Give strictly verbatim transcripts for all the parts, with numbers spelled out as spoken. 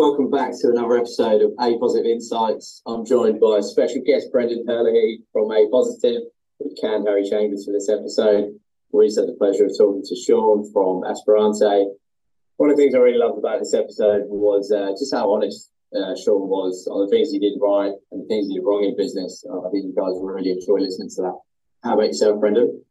Welcome back to another episode of APositive Insights. I'm joined by a special guest, Brendan Herlihy from APositive, with Cam Barry Chambers for this episode. We just had the pleasure of talking to Sean from Aspirante. One of the things I really loved about this episode was uh, just how honest uh, Sean was on the things he did right and the things he did wrong in business. Uh, I think you guys will really enjoy listening to that. How about yourself, Brendan?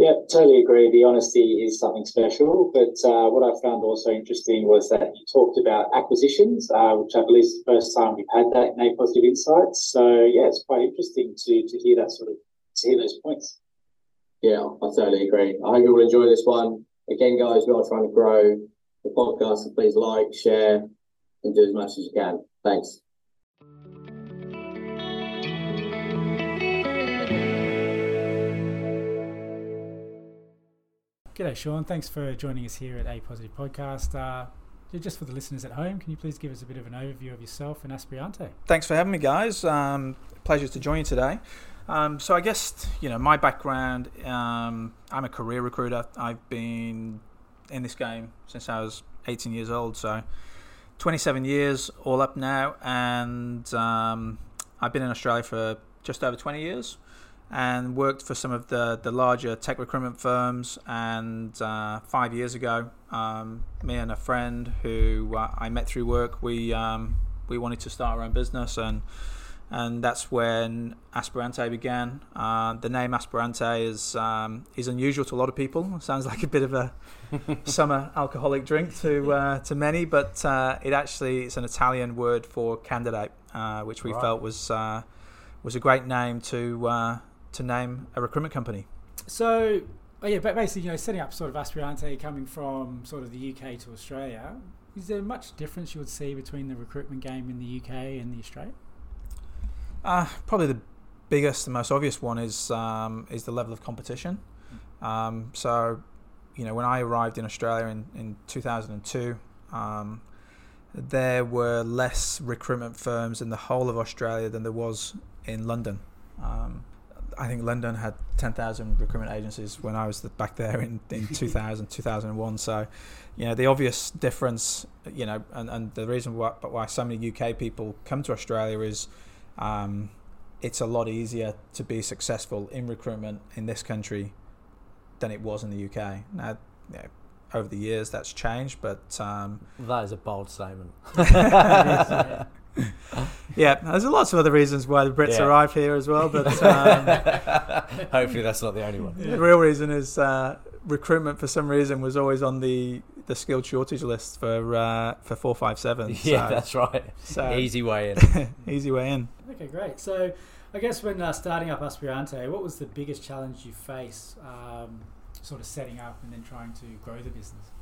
Yeah, totally agree. The honesty is something special. But uh, what I found also interesting was that you talked about acquisitions, uh, which I believe is the first time we've had that in APositive Insights. So, yeah, it's quite interesting to to hear that sort of, to hear those points. Yeah, I totally agree. I hope you will enjoy this one. Again, guys, we are trying to grow the podcast, so please like, share, and do as much as you can. Thanks. G'day, Sean. Thanks for joining us here at APositive Podcast. Uh, just for the listeners at home, can you please give us a bit of an overview of yourself and Aspirante? Thanks for having me, guys. Um, pleasure to join you today. Um, so I guess, you know, my background, um, I'm a career recruiter. I've been in this game since I was eighteen years old, so twenty-seven years all up now. And um, I've been in Australia for just over twenty years, and worked for some of the, the larger tech recruitment firms. And uh, five years ago, um, me and a friend who uh, I met through work, we um, we wanted to start our own business, and and that's when Aspirante began. Uh, the name Aspirante is um, is unusual to a lot of people. It sounds like a bit of a summer alcoholic drink to uh, to many, but uh, it actually it's an Italian word for candidate, uh, which we right. felt was uh, was a great name to. Uh, to name a recruitment company. So oh yeah, but basically, you know, setting up sort of Aspirante, coming from sort of the U K to Australia, is there much difference you would see between the recruitment game in the U K and the Australia? Uh, probably the biggest, the most obvious one is um, is the level of competition. Um, so, you know, when I arrived in Australia in, in two thousand two, um, there were less recruitment firms in the whole of Australia than there was in London. Um, I think London had ten thousand recruitment agencies when I was back there in, in two thousand, two thousand one. So, you know, the obvious difference, you know, and, and the reason why, why so many U K people come to Australia is um, it's a lot easier to be successful in recruitment in this country than it was in the U K. Now, you know, over the years that's changed, but... Um, that is a bold statement. Yeah, there's lots of other reasons why the Brits yeah. arrived here as well, but um, hopefully that's not the only one. The real reason is uh, recruitment for some reason was always on the, the skilled shortage list for uh, for four five seven. Yeah, so, that's right. So, easy way in. Easy way in. Okay, great. So I guess when uh, starting up Aspirante, what was the biggest challenge you faced um, sort of setting up and then trying to grow the business?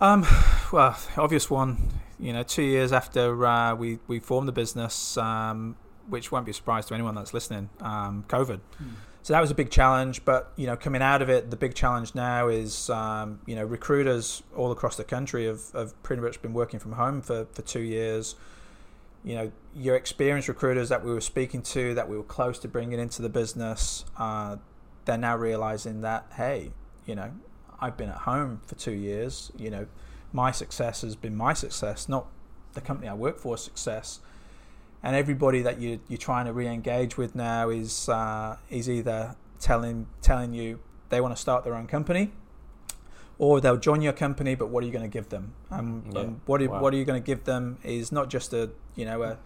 Um, well, obvious one, you know, two years after uh, we, we formed the business, um, which won't be a surprise to anyone that's listening, um, COVID. Mm. So that was a big challenge, but, you know, coming out of it, the big challenge now is, um, you know, recruiters all across the country have, have pretty much been working from home for, for two years. You know, your experienced recruiters that we were speaking to, that we were close to bringing into the business, uh, they're now realizing that, hey, you know, I've been at home for two years. You know, my success has been my success, not the company I work for's success. And everybody that you, you're trying to re-engage with now is uh, is either telling telling you they want to start their own company, or they'll join your company. But what are you going to give them? Um, yeah. And what are, wow. what are you going to give them is not just a you know a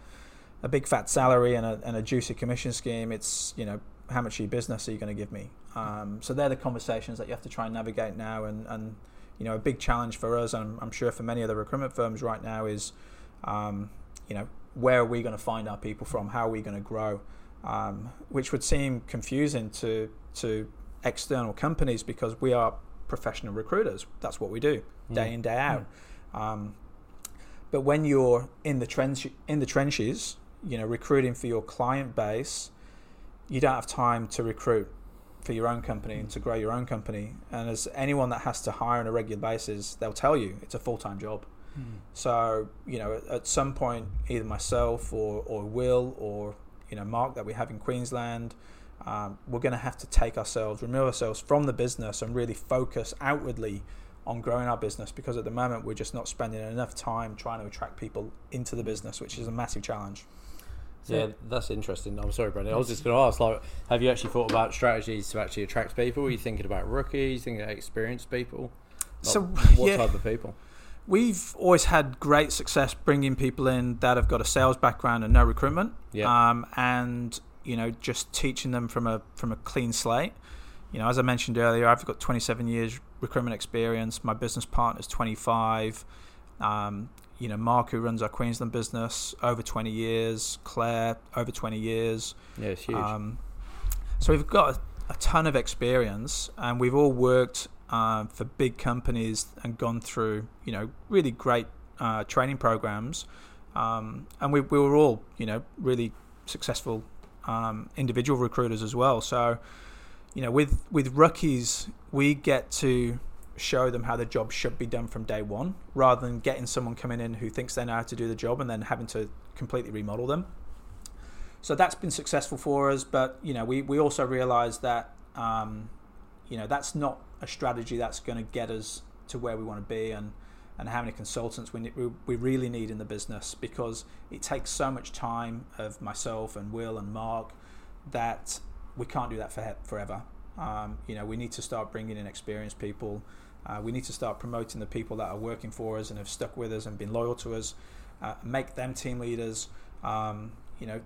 a big fat salary and a and a juicy commission scheme. It's you know. How much of your business are you going to give me? Um, so they're the conversations that you have to try and navigate now. And, and you know, a big challenge for us, and I'm sure for many other recruitment firms right now, is, um, you know, where are we going to find our people from? How are we going to grow? Um, which would seem confusing to to external companies because we are professional recruiters. That's what we do day mm. in, day out. Mm. Um, but when you're in the trench, in the trenches, you know, recruiting for your client base, you don't have time to recruit for your own company and to grow your own company. And as anyone that has to hire on a regular basis, they'll tell you it's a full-time job. Mm. So, you know, at some point, either myself or, or Will or, you know, Mark that we have in Queensland, um, we're going to have to take ourselves, remove ourselves from the business and really focus outwardly on growing our business, because at the moment we're just not spending enough time trying to attract people into the business, which is a massive challenge. So, yeah, that's interesting. I'm sorry, Brendan. I was just going to ask, like, have you actually thought about strategies to actually attract people? Are you thinking about rookies, thinking about experienced people? Like, so, what yeah. type of people? We've always had great success bringing people in that have got a sales background and no recruitment, yeah. um, and you know, just teaching them from a from a clean slate. You know, as I mentioned earlier, I've got twenty-seven years recruitment experience. My business partner's twenty-five. Um, you know, Mark, who runs our Queensland business, over twenty years. Claire, over twenty years. Yeah, it's huge. Um, so we've got a, a ton of experience, and we've all worked uh, for big companies and gone through, you know, really great uh, training programs. Um, and we, we were all, you know, really successful um, individual recruiters as well. So, you know, with, with rookies, we get to show them how the job should be done from day one, rather than getting someone coming in who thinks they know how to do the job and then having to completely remodel them. So that's been successful for us. But, you know, we, we also realize that, um, you know, that's not a strategy that's going to get us to where we want to be and, and how many consultants we, we we really need in the business, because it takes so much time of myself and Will and Mark that we can't do that for forever. Um, you know, we need to start bringing in experienced people. Uh, we need to start promoting the people that are working for us and have stuck with us and been loyal to us. Uh, make them team leaders. Um, you know,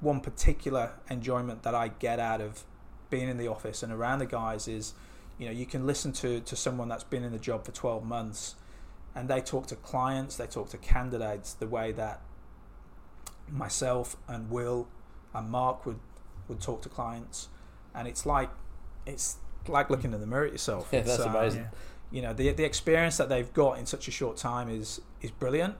one particular enjoyment that I get out of being in the office and around the guys is, you know, you can listen to to someone that's been in the job for twelve months, and they talk to clients, they talk to candidates the way that myself and Will and Mark would would talk to clients, and it's like it's like looking in the mirror at yourself. Yeah, that's um, amazing. You know, the the experience that they've got in such a short time is is brilliant,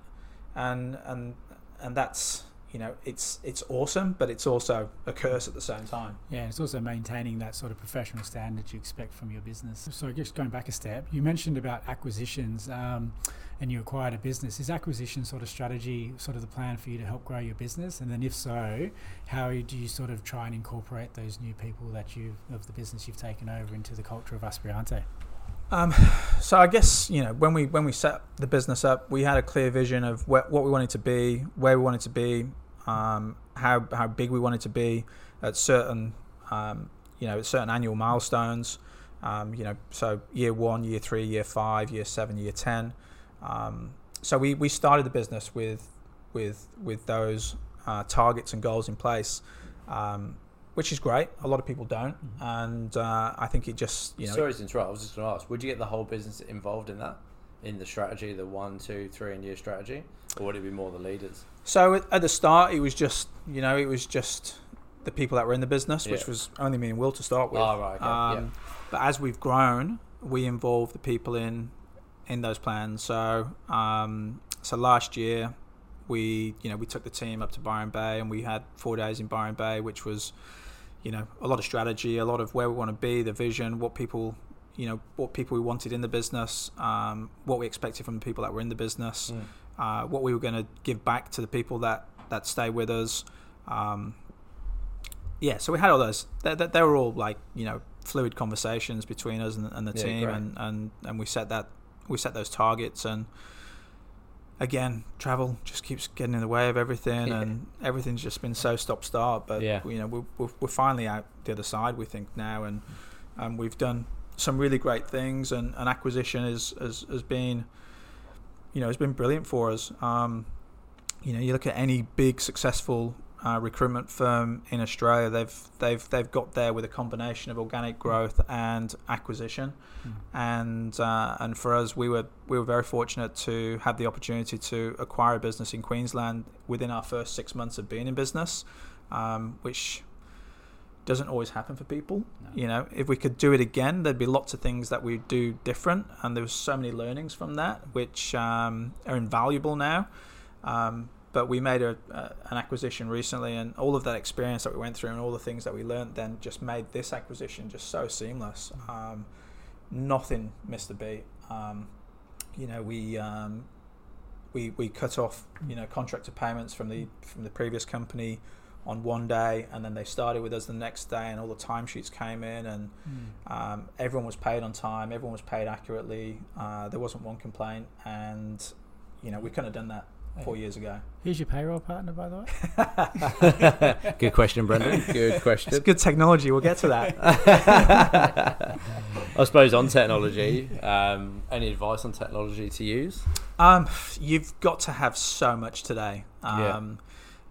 and and and that's, you know, it's it's awesome, but it's also a curse at the same time. Yeah, it's also maintaining that sort of professional standard you expect from your business. So just going back a step, you mentioned about acquisitions, um, and you acquired a business. Is acquisition sort of strategy sort of the plan for you to help grow your business? And then if so, how do you sort of try and incorporate those new people that you of the business you've taken over into the culture of Aspirante? Um, so I guess, you know, when we when we set the business up, we had a clear vision of where, what we wanted to be, where we wanted to be, um, how how big we wanted to be at certain, um, you know, at certain annual milestones, um, you know, so year one, year three, year five, year seven, year ten. Um, so we, we started the business with with with those uh, targets and goals in place, um, which is great. A lot of people don't, mm-hmm. and uh, I think it just you know. Sorry to interrupt. I was just going to ask: would you get the whole business involved in that, in the strategy, the one, two, three, and year strategy, or would it be more the leaders? So at the start, it was just you know it was just the people that were in the business, yeah. which was only me and Will to start with. Oh, right, okay. um, yeah. But as we've grown, we involve the people in. in those plans. So um, so last year we you know we took the team up to Byron Bay, and we had four days in Byron Bay, which was you know a lot of strategy, a lot of where we want to be, the vision, what people you know what people we wanted in the business, um, what we expected from the people that were in the business, mm. uh, what we were going to give back to the people that that stay with us. Um, yeah, so we had all those. They, they, they were all like you know fluid conversations between us and, and the yeah, team, and, and and we set that. We set those targets, and again, travel just keeps getting in the way of everything, yeah. and everything's just been so stop-start. But yeah. you know, we're we're finally out the other side, we think now, and and we've done some really great things. And, and acquisition is has has been, you know, has been brilliant for us. Um, you know, you look at any big successful uh, recruitment firm in Australia, they've they've they've got there with a combination of organic growth and acquisition. Mm. And uh, and for us, we were we were very fortunate to have the opportunity to acquire a business in Queensland within our first six months of being in business, um, which doesn't always happen for people. No. You know, if we could do it again, there'd be lots of things that we do different, and there was so many learnings from that which um, are invaluable now. Um, But we made a, uh, an acquisition recently, and all of that experience that we went through and all the things that we learned then just made this acquisition just so seamless. Um, nothing missed a beat. Um, you know, we um, we we cut off you know contractor payments from the from the previous company on one day, and then they started with us the next day, and all the timesheets came in, and mm. um, everyone was paid on time, everyone was paid accurately, uh, there wasn't one complaint, and you know, we couldn't have done that okay. four years ago. Who's your payroll partner, by the way? Good question, Brendan. Good question. It's good technology, we'll get to that. I suppose on technology, um, any advice on technology to use? Um, you've got to have so much today. Um, yeah.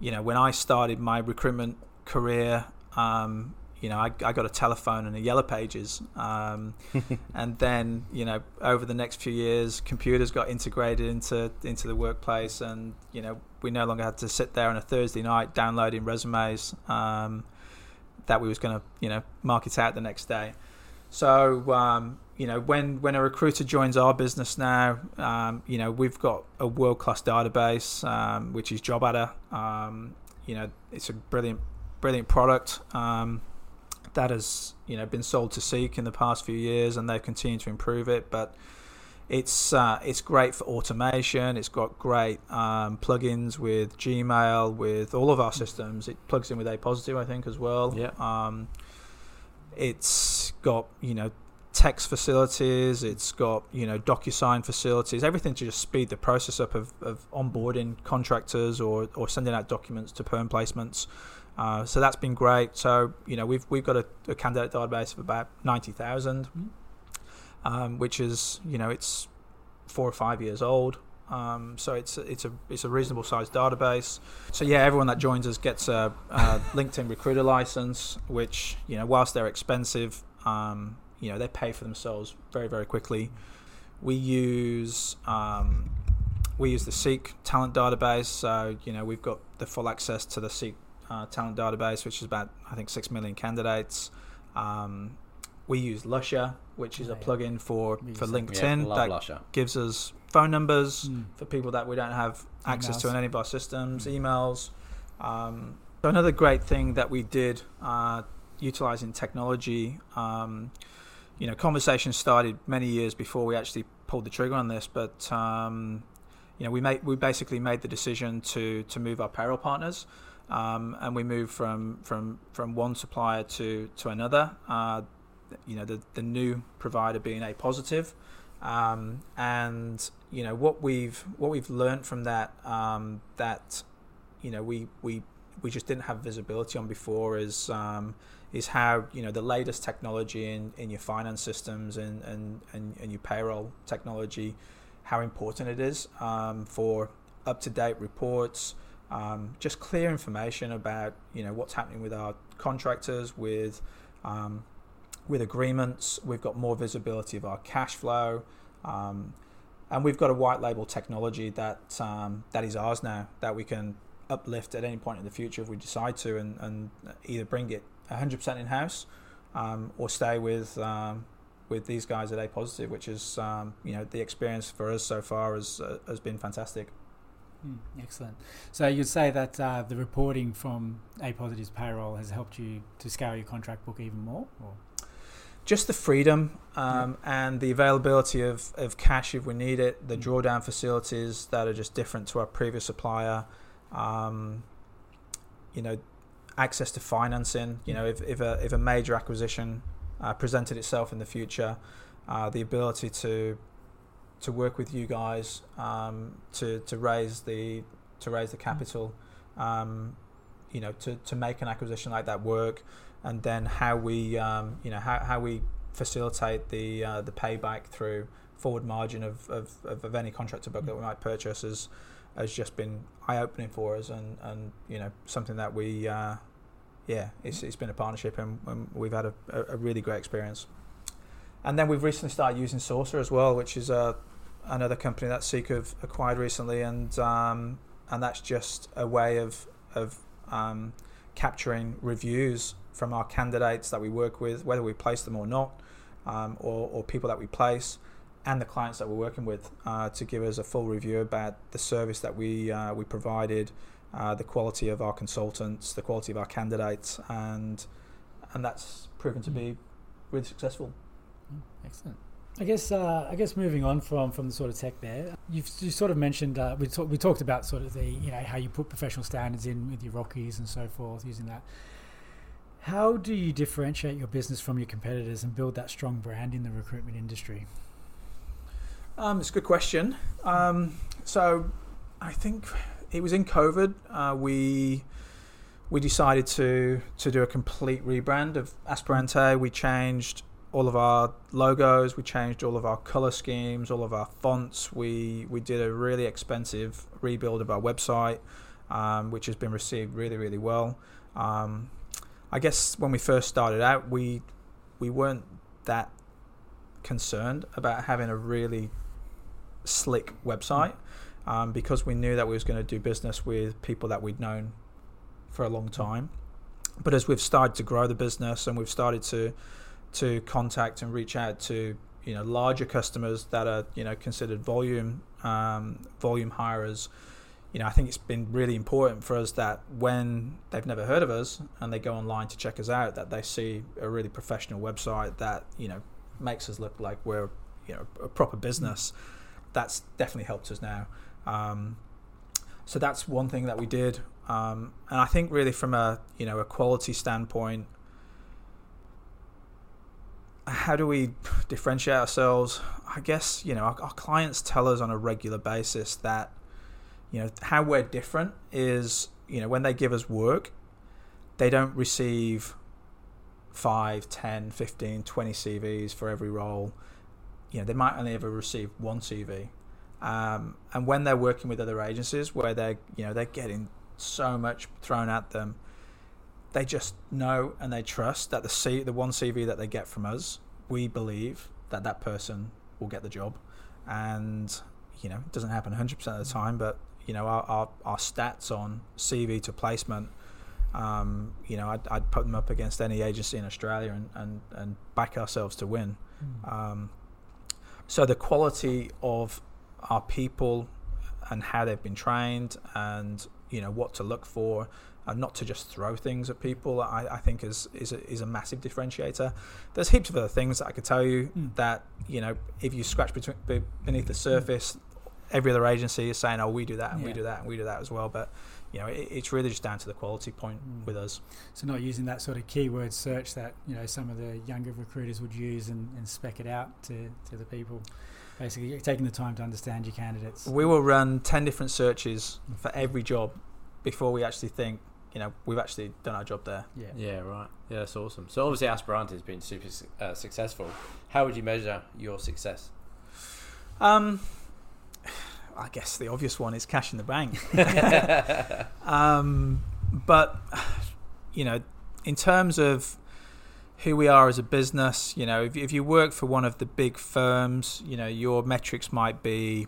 You know, when I started my recruitment career, um, you know, I, I got a telephone and a Yellow Pages. Um, and then, you know, over the next few years, computers got integrated into into the workplace, and, you know, we no longer had to sit there on a Thursday night downloading resumes um, that we was going to, you know, market out the next day. So, um, you know, when, when a recruiter joins our business now, um, you know, we've got a world-class database, um, which is JobAdder. Um, you know, it's a brilliant, brilliant product um, that has, you know, been sold to Seek in the past few years, and they've continued to improve it. But it's uh, it's great for automation. It's got great um, plugins with Gmail, with all of our systems. It plugs in with APositive, I think, as well. Yeah. Um, it's got, you know, text facilities, it's got, you know, DocuSign facilities, everything to just speed the process up of, of onboarding contractors or, or sending out documents to perm placements. Uh, so that's been great. So, you know, we've we've got a, a candidate database of about ninety thousand, um, which is, you know, it's four or five years old. Um, so it's it's a it's a reasonable sized database. So yeah, everyone that joins us gets a, a LinkedIn recruiter license, which, you know, whilst they're expensive, um, you know, they pay for themselves very, very quickly. We use um, we use the Seek talent database. So, you know, we've got the full access to the Seek uh, talent database, which is about, I think, six million candidates. Um, we use Lusha, which is a plugin for, for LinkedIn yeah, that Lusha. gives us phone numbers mm. for people that we don't have access emails. to in any of our systems, mm. emails. Um, so another great thing that we did uh, utilizing technology, um, you know, conversations started many years before we actually pulled the trigger on this, but um, you know, we made we basically made the decision to to move our payroll partners. Um, and we moved from, from, from one supplier to, to another. Uh, you know, the, the new provider being APositive. Um, and, you know, what we've, what we've learned from that, um, that, you know, we, we, we just didn't have visibility on before is, um, is how, you know, the latest technology in, in your finance systems and, and, and, and your payroll technology, how important it is, um, for up-to-date reports, um, just clear information about, you know, what's happening with our contractors, with, um, with agreements. We've got more visibility of our cash flow, um, and we've got a white label technology that um, that is ours now, that we can uplift at any point in the future if we decide to, and, and either bring it one hundred percent in-house um, or stay with um, with these guys at APositive, which is um, you know, the experience for us so far has uh, has been fantastic. Mm, excellent. So you'd say that uh, the reporting from APositive's payroll has helped you to scale your contract book even more, or? Just the freedom um, yeah. and the availability of, of cash if we need it, the drawdown facilities that are just different to our previous supplier, um, you know, access to financing. You know, if, if, a, if a major acquisition uh, presented itself in the future, uh, the ability to to work with you guys um, to to raise the to raise the capital, um, you know, to, to make an acquisition like that work. And then how we, um, you know, how, how we facilitate the uh, the payback through forward margin of, of, of any contractor book that we might purchase has has just been eye opening for us, and, and you know, something that we, uh, yeah, it's it's been a partnership, and, and we've had a, a really great experience. And then we've recently started using Sourcr as well, which is a another company that Seek have acquired recently, and um, and that's just a way of of um, capturing reviews from our candidates that we work with, whether we place them or not, um, or, or people that we place, and the clients that we're working with, uh, to give us a full review about the service that we uh, we provided, uh, the quality of our consultants, the quality of our candidates, and and that's proven to be really successful. Excellent. I guess uh, I guess moving on from, from the sort of tech there, you've you sort of mentioned uh, we talk, we talked about sort of the you know how you put professional standards in with your Rockies and so forth using that. How do you differentiate your business from your competitors and build that strong brand in the recruitment industry? Um, it's a good question. Um, so I think it was in COVID uh, we we decided to to do a complete rebrand of Aspirante. We changed all of our logos, we changed all of our color schemes, all of our fonts. We we did a really expensive rebuild of our website, um, which has been received really, really well. Um, I guess when we first started out, we we weren't that concerned about having a really slick website um, because we knew that we was going to do business with people that we'd known for a long time. But as we've started to grow the business and we've started to to contact and reach out to you know larger customers that are you know considered volume um, volume hirers, you know I think it's been really important for us that when they've never heard of us and they go online to check us out, that they see a really professional website that you know makes us look like we're you know a proper business. That's definitely helped us now. Um, so that's one thing that we did, um, and I think really from a you know a quality standpoint. How do we differentiate ourselves? I guess, you know, our, our clients tell us on a regular basis that, you know, how we're different is, you know, when they give us work, they don't receive five, ten, fifteen, twenty C Vs for every role. You know, they might only ever receive one C V. Um, and when they're working with other agencies where they're, you know, they're getting so much thrown at them, they just know and they trust that the C, the one C V that they get from us, we believe that that person will get the job. And, you know, it doesn't happen one hundred percent of the time, but, you know, our, our, our stats on C V to placement, um, you know, I'd, I'd put them up against any agency in Australia and, and, and back ourselves to win. Mm. Um, so the quality of our people and how they've been trained and, you know, what to look for, and not to just throw things at people, I, I think is is a, is a massive differentiator. There's heaps of other things that I could tell you mm. that, you know, if you scratch between, beneath the surface, every other agency is saying, oh, we do that and yeah. we do that and we do that as well. But, you know, it, it's really just down to the quality point mm. with us. So not using that sort of keyword search that, you know, some of the younger recruiters would use and, and spec it out to, to the people. Basically, you're taking the time to understand your candidates. We will run ten different searches for every job before we actually think, you know, we've actually done our job there. Yeah, yeah, right. Yeah, that's awesome. So obviously Aspirante has been super uh, successful. How would you measure your success? Um, I guess the obvious one is cash in the bank. um, but, you know, in terms of who we are as a business, you know, if, if you work for one of the big firms, you know, your metrics might be,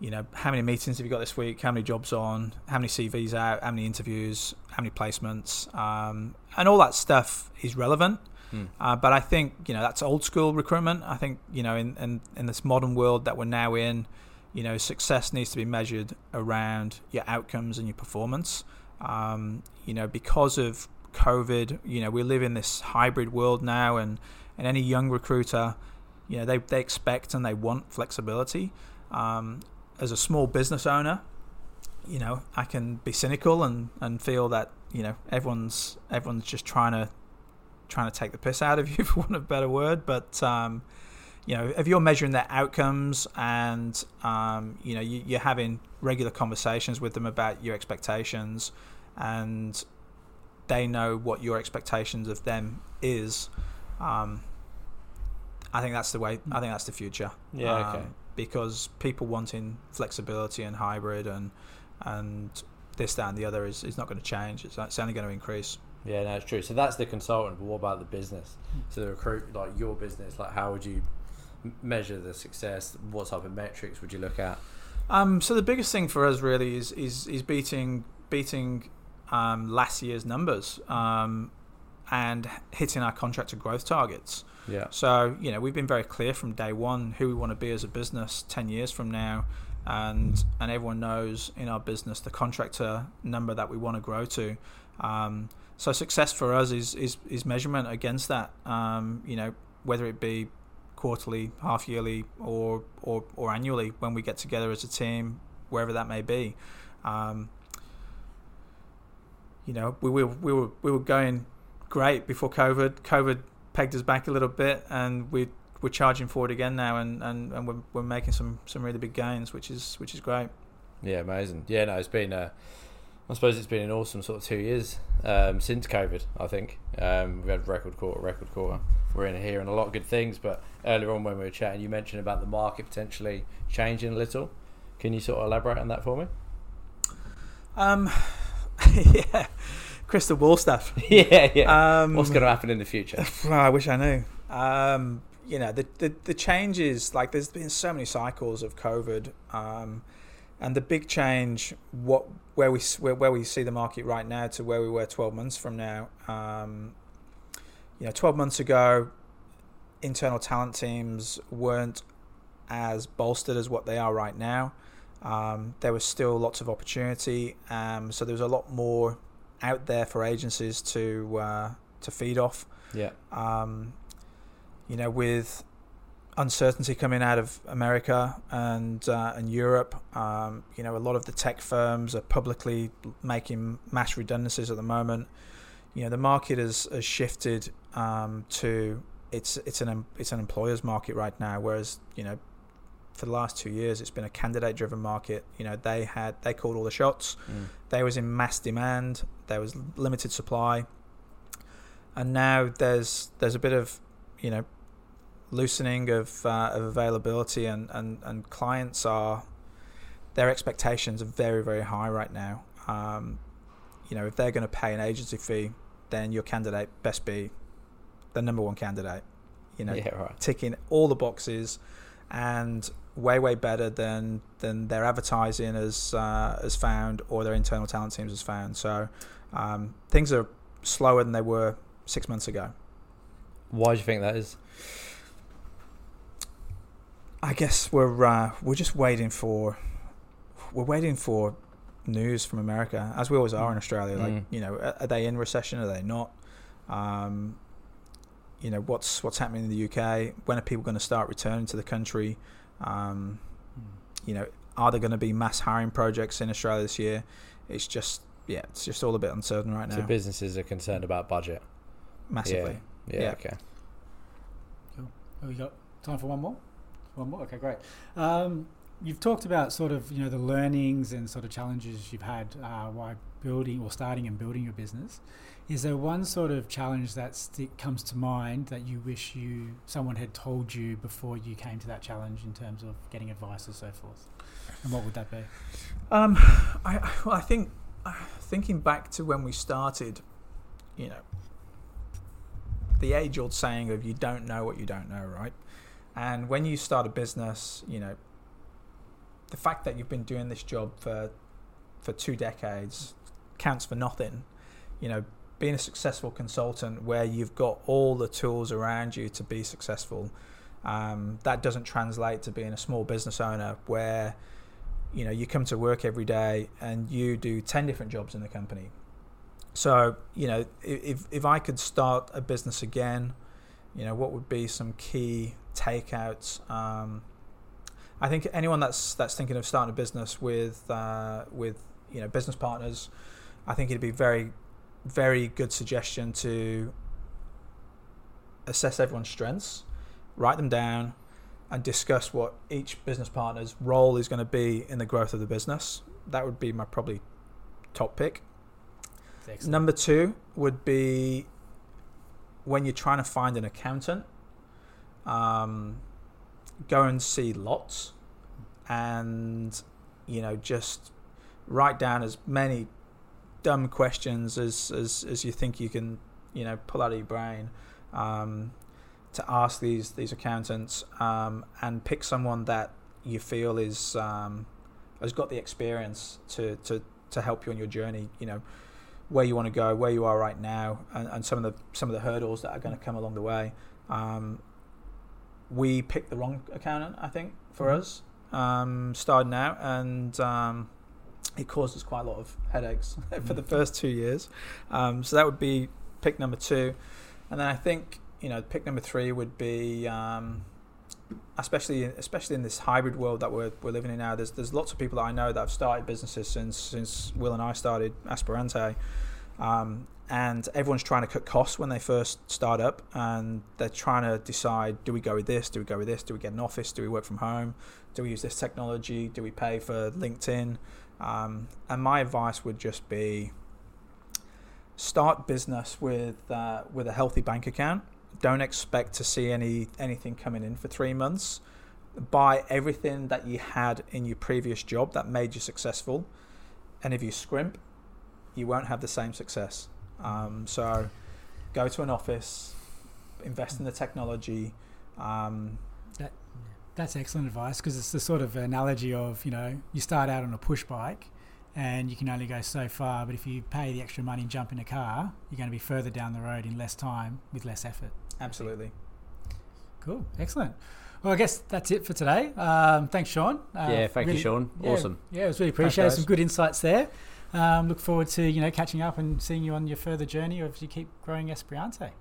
you know, how many meetings have you got this week? How many jobs on? How many C Vs out? How many interviews? How many placements? Um, and all that stuff is relevant. Mm. Uh, but I think, you know, that's old school recruitment. I think, you know, in, in, in this modern world that we're now in, you know, success needs to be measured around your outcomes and your performance. Um, you know, because of COVID, you know, we live in this hybrid world now, and, and any young recruiter, you know, they, they expect and they want flexibility. Um, As a small business owner, you know, I can be cynical and, and feel that, you know, everyone's everyone's just trying to trying to take the piss out of you, for want of a better word. But, um, you know, if you're measuring their outcomes and, um, you know, you, you're having regular conversations with them about your expectations and they know what your expectations of them is, um, I think that's the way, I think that's the future. Yeah, um, okay. Because people wanting flexibility and hybrid and and this, that and the other is, is not going to change. It's, it's only going to increase. Yeah, no, it's true. So that's the consultant, but what about the business? So the recruit, like your business, like how would you measure the success? What type of metrics would you look at? Um, so the biggest thing for us really is is, is beating beating um, last year's numbers um, and hitting our contracted growth targets. Yeah. So, you know, we've been very clear from day one who we want to be as a business ten years from now, and and everyone knows in our business the contractor number that we want to grow to. Um, so success for us is, is, is measurement against that, um, you know, whether it be quarterly, half yearly, or, or or annually when we get together as a team, wherever that may be. Um, you know, we were we were we were going great before COVID. COVID pegged us back a little bit, and we we're charging forward again now, and, and, and we're we're making some, some really big gains, which is which is great. Yeah, amazing. Yeah, no, it's been a, I suppose it's been an awesome sort of two years um, since COVID. I think um, we've had record quarter, record quarter. We're in here and a lot of good things. But earlier on when we were chatting, you mentioned about the market potentially changing a little. Can you sort of elaborate on that for me? Um, yeah, crystal ball stuff. yeah, yeah. Um, What's going to happen in the future? Well, I wish I knew. Um, you know, the, the the changes. Like, there's been so many cycles of COVID. Um, And the big change, what where we where, where we see the market right now to where we were twelve months from now, um, you know, twelve months ago, internal talent teams weren't as bolstered as what they are right now. Um, there was still lots of opportunity, um, so there was a lot more out there for agencies to uh, to feed off. Yeah. Um, you know, with uncertainty coming out of America and uh, and Europe, um, you know, a lot of the tech firms are publicly making mass redundancies at the moment. You know, the market has, has shifted um, to it's it's an it's an employer's market right now, whereas, you know, for the last two years it's been a candidate driven market. You know, they had they called all the shots. Mm. They was in mass demand. There was limited supply, and now there's there's a bit of, you know, loosening of uh, of availability, and, and, and clients are, their expectations are very, very high right now. Um, you know, if they're going to pay an agency fee, then your candidate best be the number one candidate, you know, yeah, right. Ticking all the boxes and way, way better than, than their advertising has, uh, has found, or their internal talent teams has found. So um, things are slower than they were six months ago. Why do you think that is? I guess we're uh, we're just waiting for we're waiting for news from America, as we always are in Australia. Like, mm. you know, are they in recession? Are they not? Um, you know, what's what's happening in the U K? When are people going to start returning to the country? Um, you know, are there going to be mass hiring projects in Australia this year? It's just yeah, it's just all a bit uncertain right now. So businesses are concerned about budget massively. Yeah. Yeah, yeah. Okay. Cool. Have we got time for one more? One more, okay, great. Um, you've talked about sort of, you know, the learnings and sort of challenges you've had uh, while building or starting and building your business. Is there one sort of challenge that stick comes to mind that you wish you someone had told you before you came to that challenge in terms of getting advice or so forth? And what would that be? Um, I, well, I think thinking back to when we started, you know, the age-old saying of you don't know what you don't know, right? And when you start a business, you know, the fact that you've been doing this job for for two decades counts for nothing. You know, being a successful consultant where you've got all the tools around you to be successful, um, that doesn't translate to being a small business owner where, you know, you come to work every day and you do ten different jobs in the company. So, you know, if if I could start a business again, you know, what would be some key takeouts? Um, I think anyone that's that's thinking of starting a business with uh, with you know business partners, I think it'd be very, very good suggestion to assess everyone's strengths, write them down, and discuss what each business partner's role is going to be in the growth of the business. That would be my probably top pick. Number two would be, when you're trying to find an accountant, um, go and see lots, and, you know, just write down as many dumb questions as, as, as you think you can, you know, pull out of your brain, um, to ask these these accountants, um, and pick someone that you feel is um, has got the experience to, to, to help you on your journey. You know, where you want to go, where you are right now, and, and some of the some of the hurdles that are going to come along the way. Um, we picked the wrong accountant, I think, for mm-hmm. us um, starting out, and um, it caused us quite a lot of headaches for the first two years. Um, so that would be pick number two, and then I think, you know, pick number three would be um, especially especially in this hybrid world that we're we're living in now, there's there's lots of people that I know that have started businesses since since Will and I started Aspirante, um, and everyone's trying to cut costs when they first start up, and they're trying to decide, do we go with this, do we go with this, do we get an office, do we work from home, do we use this technology, do we pay for LinkedIn? Um, and my advice would just be start business with uh, with a healthy bank account. Don't expect to see any anything coming in for three months. Buy everything that you had in your previous job that made you successful. And if you scrimp, you won't have the same success. Um, so go to an office, invest in the technology. Um, that, that's excellent advice, because it's the sort of analogy of, you know, you start out on a push bike and you can only go so far, but if you pay the extra money and jump in a car, you're going to be further down the road in less time with less effort. Absolutely. Cool. Excellent. Well, I guess that's it for today. Um, thanks, Sean. Uh, yeah, thank really, you, Sean. Yeah, awesome. Yeah, it was really appreciated. Some good insights there. Um, look forward to, you know, catching up and seeing you on your further journey, or if you keep growing Aspirante.